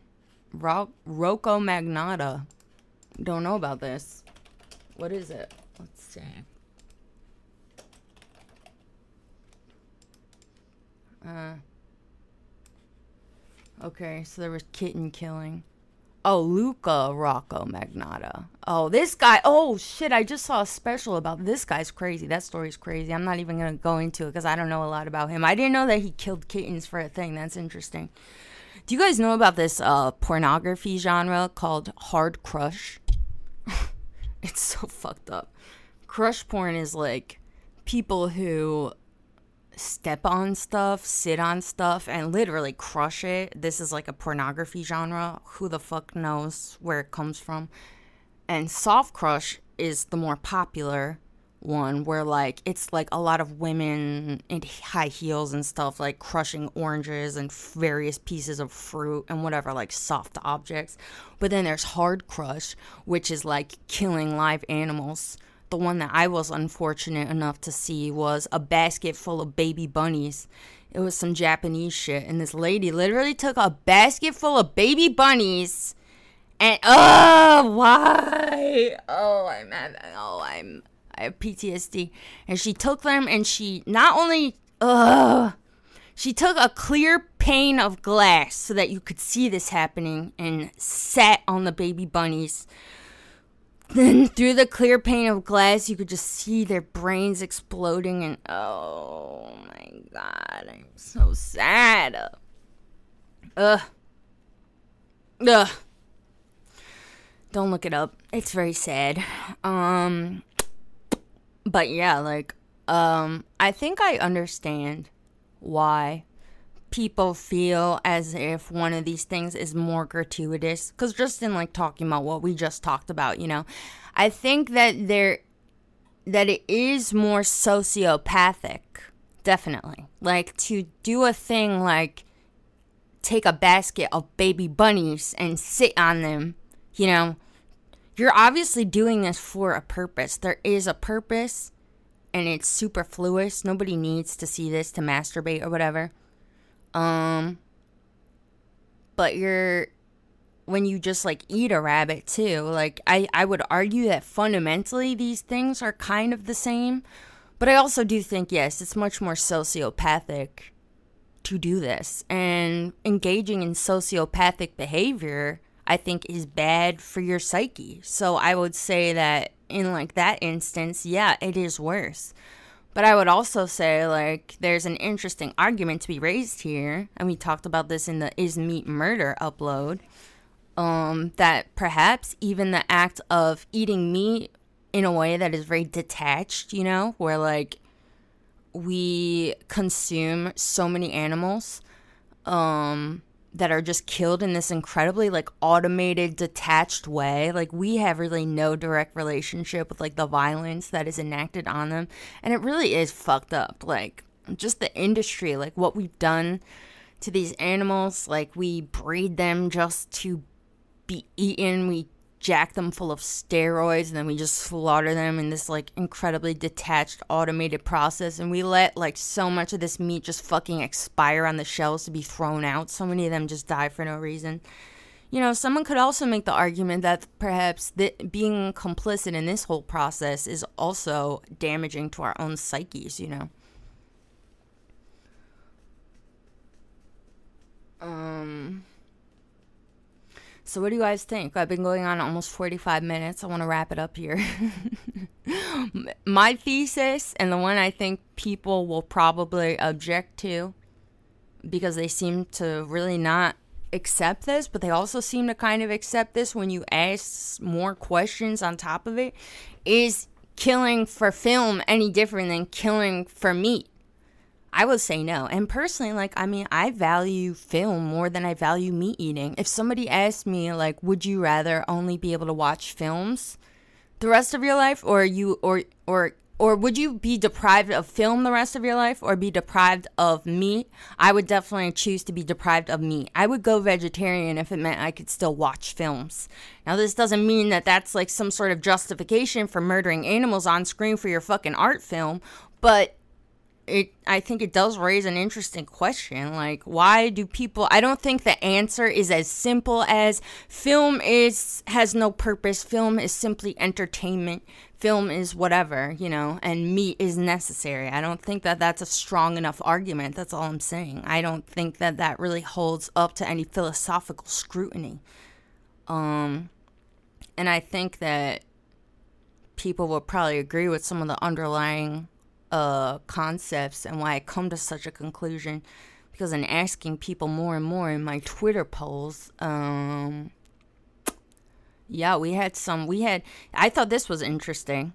Magnotta. Don't know about this. What is it? Let's see. Okay, so there was kitten killing. Oh, Luca Rocco Magnotta. Oh, this guy. Oh, shit. I just saw a special about this guy's crazy. That story's crazy. I'm not even going to go into it because I don't know a lot about him. I didn't know that he killed kittens for a thing. That's interesting. Do you guys know about this pornography genre called hard crush? It's so fucked up. Crush porn is like people who step on stuff, sit on stuff, and literally crush it. This is like a pornography genre. Who the fuck knows where it comes from? And soft crush is the more popular one where, like, it's like a lot of women in high heels and stuff, like crushing oranges and various pieces of fruit and whatever, like soft objects. But then there's hard crush, which is like killing live animals. The one that I was unfortunate enough to see was a basket full of baby bunnies. It was some Japanese shit, and this lady literally took a basket full of baby bunnies and why? Oh, I have PTSD. And she took them and she not only she took a clear pane of glass so that you could see this happening and sat on the baby bunnies. Then through the clear pane of glass, you could just see their brains exploding and, oh my god, I'm so sad. Don't look it up. It's very sad. But yeah, like, I think I understand why people feel as if one of these things is more gratuitous, because just in, like, talking about what we just talked about, you know, I think that it is more sociopathic, definitely, like, to do a thing like take a basket of baby bunnies and sit on them. You know, you're obviously doing this for a purpose. There is a purpose, and it's superfluous. Nobody needs to see this to masturbate or whatever. But when you just, like, eat a rabbit too, like, I would argue that fundamentally these things are kind of the same, but I also do think, yes, it's much more sociopathic to do this, and engaging in sociopathic behavior, I think, is bad for your psyche. So I would say that in, like, that instance, yeah, it is worse. But I would also say, like, there's an interesting argument to be raised here, and we talked about this in the Is Meat Murder upload, that perhaps even the act of eating meat in a way that is very detached, you know, where, like, we consume so many animals, that are just killed in this incredibly, like, automated, detached way. Like, we have really no direct relationship with, like, the violence that is enacted on them. And it really is fucked up. Like, just the industry, like, what we've done to these animals. Like, we breed them just to be eaten. We jack them full of steroids, and then we just slaughter them in this, like, incredibly detached, automated process. And we let, like, so much of this meat just fucking expire on the shelves to be thrown out. So many of them just die for no reason. You know, someone could also make the argument that perhaps being complicit in this whole process is also damaging to our own psyches, you know. So what do you guys think? I've been going on almost 45 minutes. I want to wrap it up here. My thesis, and the one I think people will probably object to, because they seem to really not accept this, but they also seem to kind of accept this when you ask more questions on top of it, is killing for film any different than killing for meat? I would say no. And personally, like, I mean, I value film more than I value meat eating. If somebody asked me, like, would you rather only be able to watch films the rest of your life, or would you be deprived of film the rest of your life, or be deprived of meat? I would definitely choose to be deprived of meat. I would go vegetarian if it meant I could still watch films. Now, this doesn't mean that that's, like, some sort of justification for murdering animals on screen for your fucking art film, but I think it does raise an interesting question. Like, why do people... I don't think the answer is as simple as film has no purpose. Film is simply entertainment. Film is whatever, you know, and meat is necessary. I don't think that that's a strong enough argument. That's all I'm saying. I don't think that that really holds up to any philosophical scrutiny. And I think that people will probably agree with some of the underlying concepts and why I come to such a conclusion, because in asking people more and more in my Twitter polls, I thought this was interesting.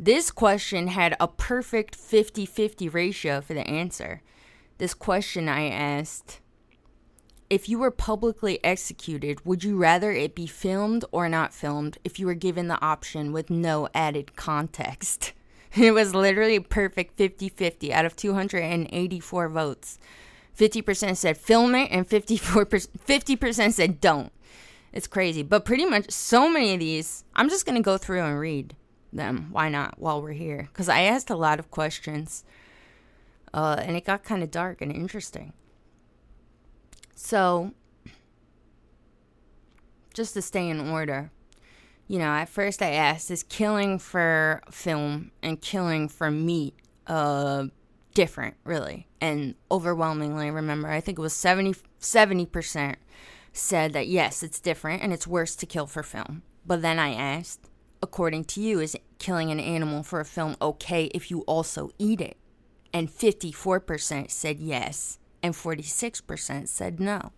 This question had a perfect 50-50 ratio for the answer. This question I asked, if you were publicly executed, would you rather it be filmed or not filmed if you were given the option with no added context? It was literally perfect 50-50 out of 284 votes. 50% said film it, and 50% said don't. It's crazy. But pretty much so many of these, I'm just going to go through and read them. Why not? While we're here. Because I asked a lot of questions. And it got kind of dark and interesting. So, just to stay in order. You know, at first I asked, is killing for film and killing for meat different, really? And overwhelmingly, remember, I think it was 70% said that, yes, it's different and it's worse to kill for film. But then I asked, according to you, is killing an animal for a film okay if you also eat it? And 54% said yes, and 46% said no.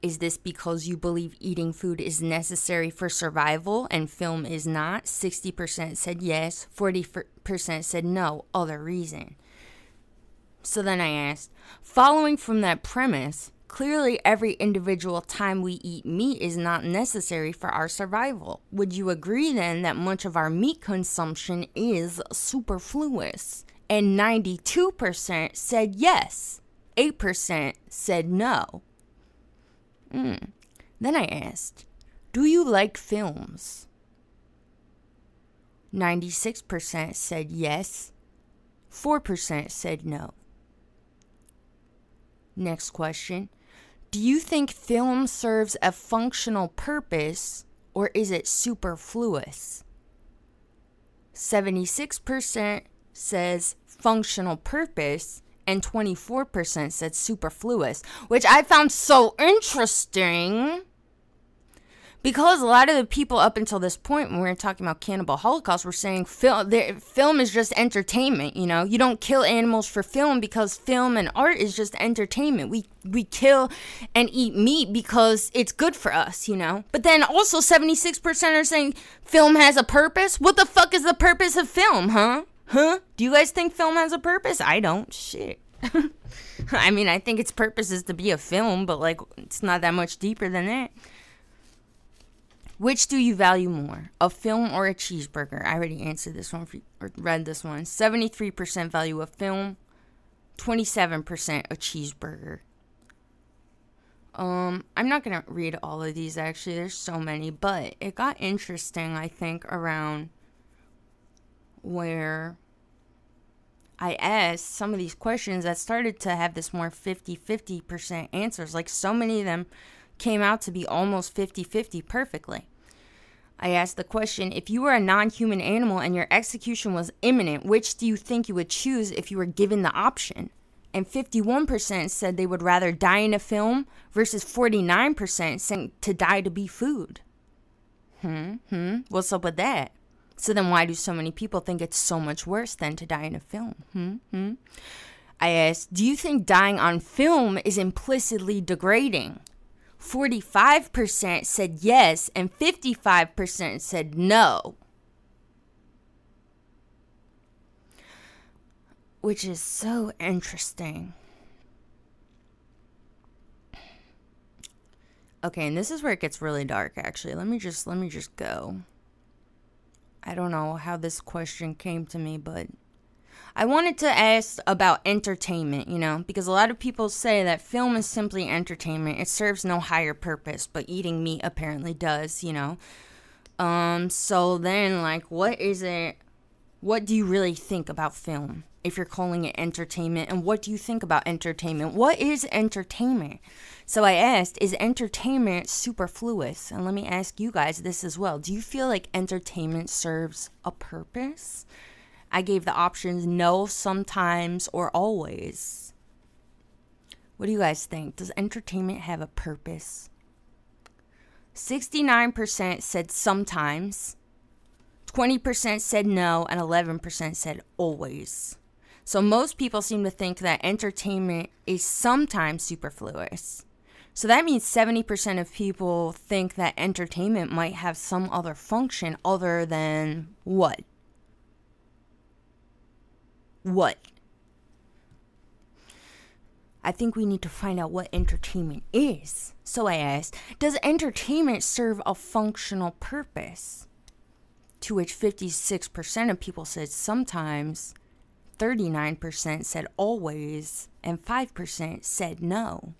Is this because you believe eating food is necessary for survival and film is not? 60% said yes, 40% said no, other reason. So then I asked, following from that premise, clearly every individual time we eat meat is not necessary for our survival. Would you agree then that much of our meat consumption is superfluous? And 92% said yes, 8% said no. Then I asked, do you like films? 96% said yes, 4% said no. Next question, do you think film serves a functional purpose or is it superfluous? 76% says functional purpose, and 24% said superfluous, which I found so interesting because a lot of the people up until this point when we were talking about Cannibal Holocaust were saying film is just entertainment, you know. You don't kill animals for film because film and art is just entertainment. We kill and eat meat because it's good for us, you know. But then also 76% are saying film has a purpose. What the fuck is the purpose of film, huh? Do you guys think film has a purpose? I don't. Shit. I mean, I think its purpose is to be a film, but, like, it's not that much deeper than that. Which do you value more, a film or a cheeseburger? I already answered this one, or read this one. 73% value a film, 27% a cheeseburger. I'm not going to read all of these, actually. There's so many, but it got interesting, I think, around where I asked some of these questions that started to have this more 50-50% answers. Like, so many of them came out to be almost 50-50 perfectly. I asked the question, if you were a non-human animal and your execution was imminent, which do you think you would choose if you were given the option? And 51% said they would rather die in a film versus 49% saying to die to be food. What's up with that? So then why do so many people think it's so much worse than to die in a film? I asked, do you think dying on film is implicitly degrading? 45% said yes, and 55% said no. Which is so interesting. Okay, and this is where it gets really dark, actually. Let me just go. I don't know how this question came to me, but I wanted to ask about entertainment, you know, because a lot of people say that film is simply entertainment. It serves no higher purpose, but eating meat apparently does, you know. So then, like, what is it? What do you really think about film if you're calling it entertainment? And what do you think about entertainment? What is entertainment? So I asked, is entertainment superfluous? And let me ask you guys this as well. Do you feel like entertainment serves a purpose? I gave the options no, sometimes, or always. What do you guys think? Does entertainment have a purpose? 69% said sometimes, 20% said no, and 11% said always. So most people seem to think that entertainment is sometimes superfluous. So that means 70% of people think that entertainment might have some other function other than what? What? I think we need to find out what entertainment is. So I asked, does entertainment serve a functional purpose? To which 56% of people said sometimes, 39% said always, and 5% said no.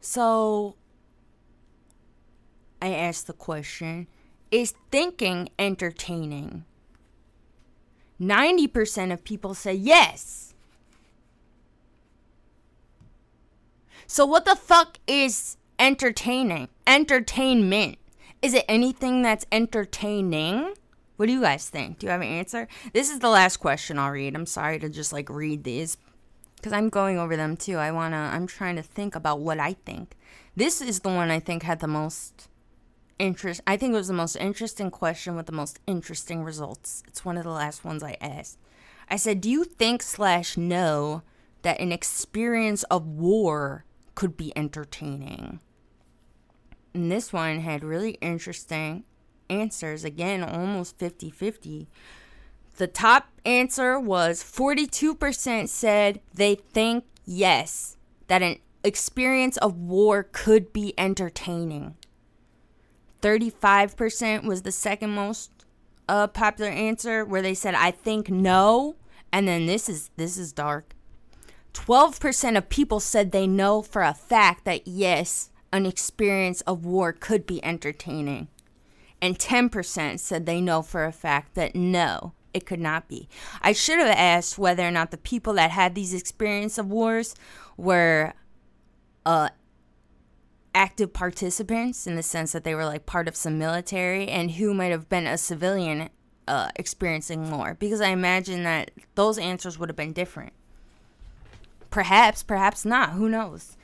So, I asked the question, is thinking entertaining? 90% of people say yes. So what the fuck is entertaining? Entertainment. Is it anything that's entertaining? What do you guys think? Do you have an answer? This is the last question I'll read. I'm sorry to just like read these because I'm going over them too. I'm trying to think about what I think. This is the one I think had the most interest. I think it was the most interesting question with the most interesting results. It's one of the last ones I asked. I said, do you think / know that an experience of war could be entertaining? And this one had really interesting answers. Again, almost 50-50. The top answer was 42% said they think yes, that an experience of war could be entertaining. 35% was the second most popular answer, where they said, I think no. And then this is dark. 12% of people said they know for a fact that yes, an experience of war could be entertaining. And 10% said they know for a fact that no, it could not be. I should have asked whether or not the people that had these experiences of wars were active participants, in the sense that they were like part of some military, and who might have been a civilian experiencing war. Because I imagine that those answers would have been different. Perhaps not. Who knows?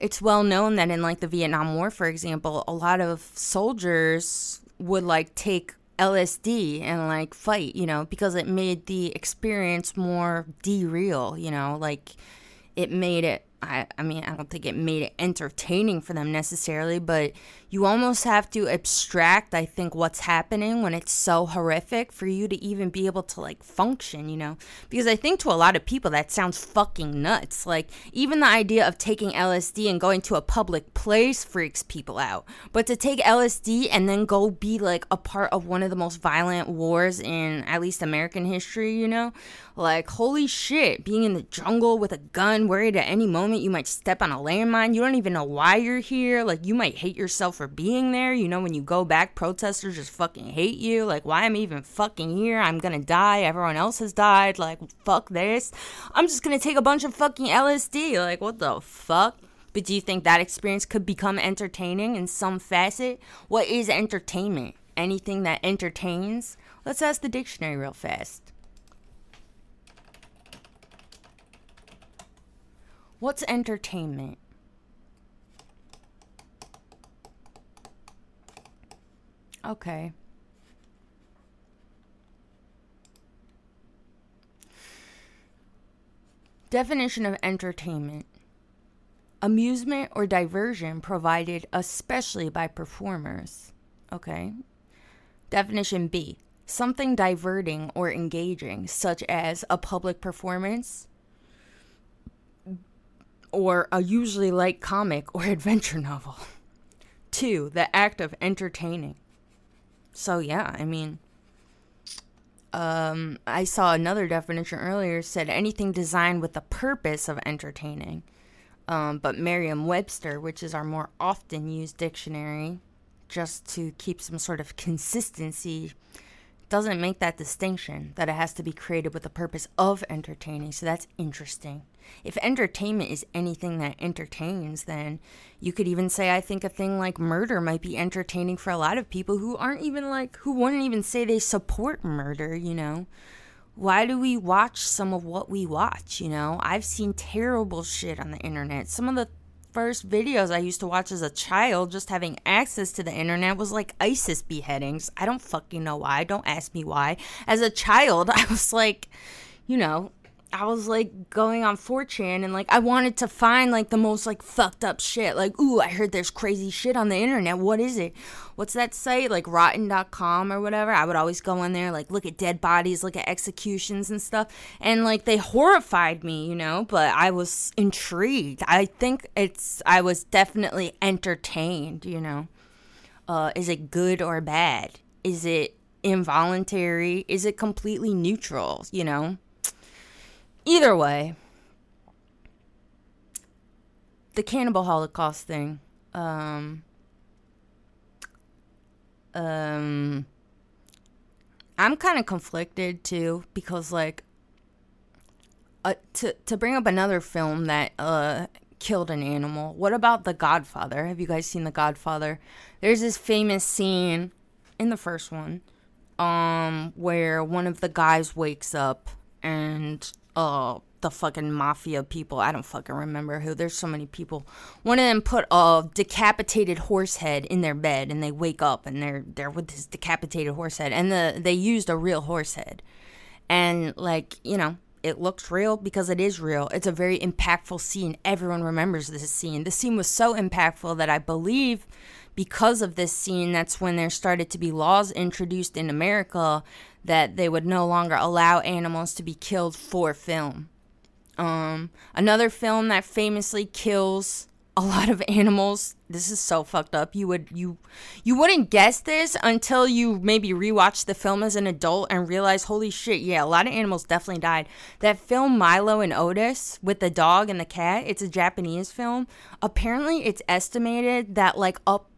It's well known that in like the Vietnam War, for example, a lot of soldiers would like take LSD and like fight, you know, because it made the experience more real, you know, like it made it I mean, I don't think it made it entertaining for them necessarily, but you almost have to abstract, I think, what's happening when it's so horrific for you to even be able to, like, function, you know? Because I think to a lot of people that sounds fucking nuts. Like, even the idea of taking LSD and going to a public place freaks people out. But to take LSD and then go be, like, a part of one of the most violent wars in at least American history, you know? Like, holy shit, being in the jungle with a gun, worried at any moment you might step on a landmine. You don't even know why you're here. Like, you might hate yourself for being there. You know, when you go back, protesters just fucking hate you. Like, why am I even fucking here? I'm gonna die. Everyone else has died. Like, fuck this. I'm just gonna take a bunch of fucking LSD. Like, what the fuck? But do you think that experience could become entertaining in some facet? What is entertainment? Anything that entertains? Let's ask the dictionary real fast. What's entertainment? Okay. Definition of entertainment. Amusement or diversion provided especially by performers. Okay. Definition B. Something diverting or engaging, such as a public performance, or a usually light comic or adventure novel. 2, the act of entertaining. So yeah, I mean, I saw another definition earlier said anything designed with the purpose of entertaining. But Merriam-Webster, which is our more often used dictionary, just to keep some sort of consistency, doesn't make that distinction, that it has to be created with the purpose of entertaining. So that's interesting. If entertainment is anything that entertains, then you could even say, I think a thing like murder might be entertaining for a lot of people who aren't even like, who wouldn't even say they support murder, you know? Why do we watch some of what we watch, you know? I've seen terrible shit on the internet. Some of the first videos I used to watch as a child, just having access to the internet, was like ISIS beheadings. I don't fucking know why. Don't ask me why. As a child, I was like, you know, I was like going on 4chan and like I wanted to find like the most like fucked up shit. Like, ooh, I heard there's crazy shit on the internet. What is it? What's that site? Like rotten.com or whatever. I would always go on there, like look at dead bodies, look at executions and stuff. And like they horrified me, you know, but I was intrigued. I think I was definitely entertained, you know. Is it good or bad? Is it involuntary? Is it completely neutral, you know? Either way, the Cannibal Holocaust thing, I'm kind of conflicted too, because like, to bring up another film that, killed an animal, what about The Godfather? Have you guys seen The Godfather? There's this famous scene in the first one, where one of the guys wakes up and... the fucking mafia people. I don't fucking remember who. There's so many people. One of them put a decapitated horse head in their bed, and they wake up, and they're with this decapitated horse head. And they used a real horse head. And, like, you know, it looks real because it is real. It's a very impactful scene. Everyone remembers this scene. The scene was so impactful that I believe... because of this scene, that's when there started to be laws introduced in America that they would no longer allow animals to be killed for film. Another film that famously kills a lot of animals. This is so fucked up. You wouldn't guess this until you maybe rewatch the film as an adult and realize, holy shit, yeah, a lot of animals definitely died. That film Milo and Otis with the dog and the cat, it's a Japanese film. Apparently, it's estimated that like up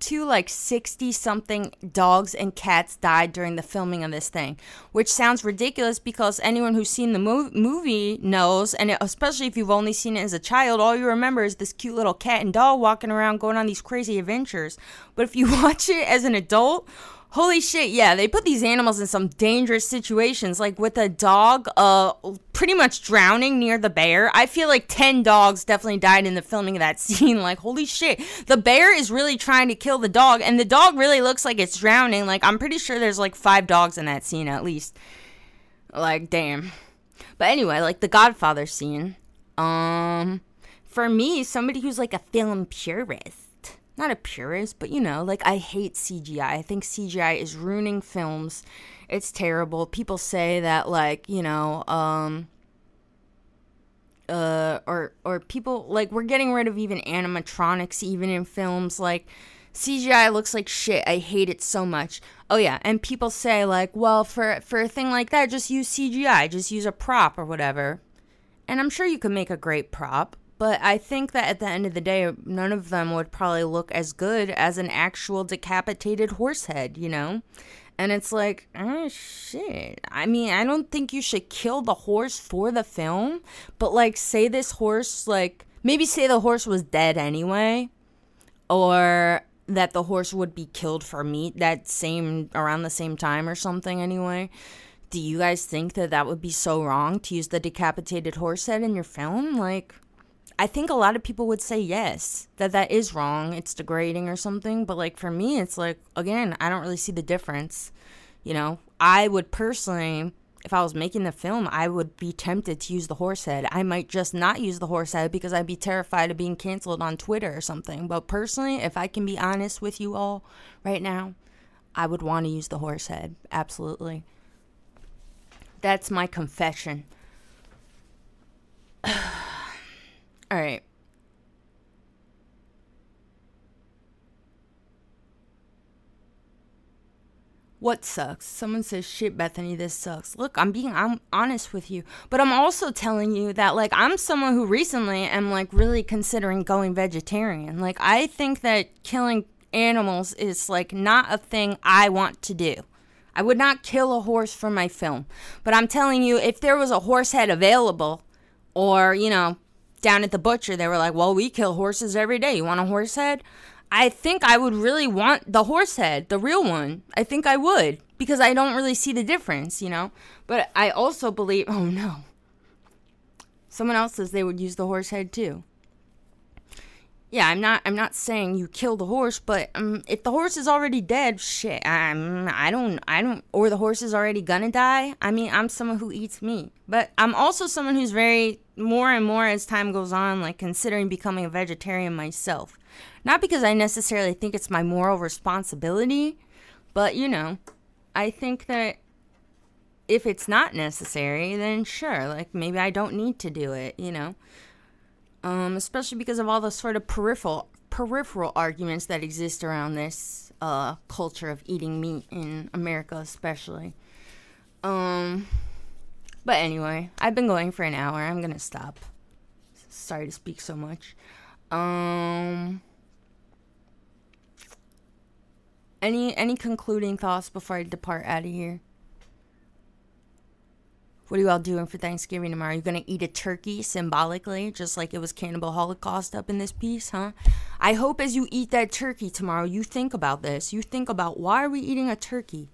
to like 60 something dogs and cats died during the filming of this thing, which sounds ridiculous because anyone who's seen the movie knows, and especially if you've only seen it as a child, all you remember is this cute little cat and dog walking around going on these crazy adventures. But if you watch it as an adult, holy shit, yeah, they put these animals in some dangerous situations, like with a dog pretty much drowning near the bear. I feel like 10 dogs definitely died in the filming of that scene. Like, holy shit, the bear is really trying to kill the dog, and the dog really looks like it's drowning. Like, I'm pretty sure there's like 5 dogs in that scene at least. Like, damn. But anyway, like the Godfather scene. for me, somebody who's like a film purist, not a purist, but you know, like I hate CGI. I think CGI is ruining films. It's terrible. People say that, like, you know, or people, like, we're getting rid of even animatronics, even in films. Like, CGI looks like shit. I hate it so much. Oh, yeah. And people say, like, well, for a thing like that, just use CGI. Just use a prop or whatever. And I'm sure you could make a great prop. But I think that at the end of the day, none of them would probably look as good as an actual decapitated horse head, you know? And it's like, oh, shit. I mean, I don't think you should kill the horse for the film. But, like, say this horse, like, maybe say the horse was dead anyway. Or that the horse would be killed for meat that same, around the same time or something anyway. Do you guys think that that would be so wrong to use the decapitated horse head in your film? Like, I think a lot of people would say yes, that is wrong. It's degrading or something. But, like, for me, it's like, again, I don't really see the difference. You know, I would personally, if I was making the film, I would be tempted to use the horse head. I might just not use the horse head because I'd be terrified of being canceled on Twitter or something. But personally, if I can be honest with you all right now, I would want to use the horse head. Absolutely. That's my confession. All right. What sucks? Someone says, shit, Bethany, this sucks. Look, I'm honest with you. But I'm also telling you that, like, I'm someone who recently am, like, really considering going vegetarian. Like, I think that killing animals is, like, not a thing I want to do. I would not kill a horse for my film. But I'm telling you, if there was a horse head available, or, you know, down at the butcher, they were like, well, we kill horses every day. You want a horse head? I think I would really want the horse head, the real one. I think I would, because I don't really see the difference, you know? But I also believe, oh no. Someone else says they would use the horse head too. Yeah, I'm not saying you kill the horse, but if the horse is already dead, shit, I don't, or the horse is already gonna die. I mean, I'm someone who eats meat, but I'm also someone who's very, more and more as time goes on, like, considering becoming a vegetarian myself. Not because I necessarily think it's my moral responsibility, but, you know, I think that if it's not necessary, then sure, like, maybe I don't need to do it, you know? Especially because of all the sort of peripheral arguments that exist around this culture of eating meat in America, especially. But anyway, I've been going for an hour. I'm gonna stop. Sorry to speak so much. Any concluding thoughts before I depart out of here? What are you all doing for Thanksgiving tomorrow? You're going to eat a turkey symbolically, just like it was Cannibal Holocaust up in this piece, huh? I hope as you eat that turkey tomorrow, you think about this. You think about, why are we eating a turkey?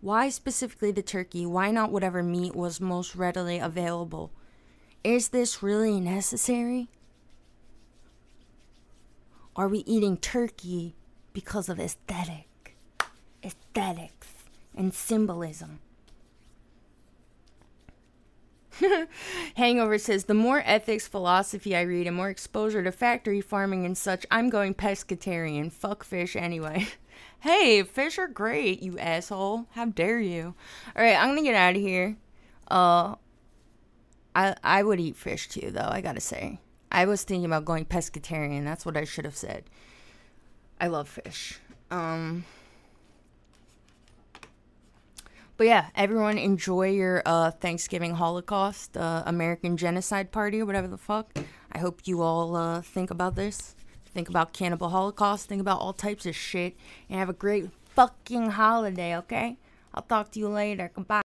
Why specifically the turkey? Why not whatever meat was most readily available? Is this really necessary? Are we eating turkey because of aesthetics, and symbolism? Hangover says, the more ethics philosophy I read and more exposure to factory farming and such, I'm going pescatarian. Fuck fish anyway. Hey, fish are great, you asshole. How dare you? Alright, I'm gonna get out of here. I would eat fish too, though, I gotta say. I was thinking about going pescatarian. That's what I should have said. I love fish. But yeah, everyone enjoy your Thanksgiving Holocaust, American Genocide Party, or whatever the fuck. I hope you all think about this. Think about Cannibal Holocaust. Think about all types of shit. And have a great fucking holiday, okay? I'll talk to you later. Goodbye.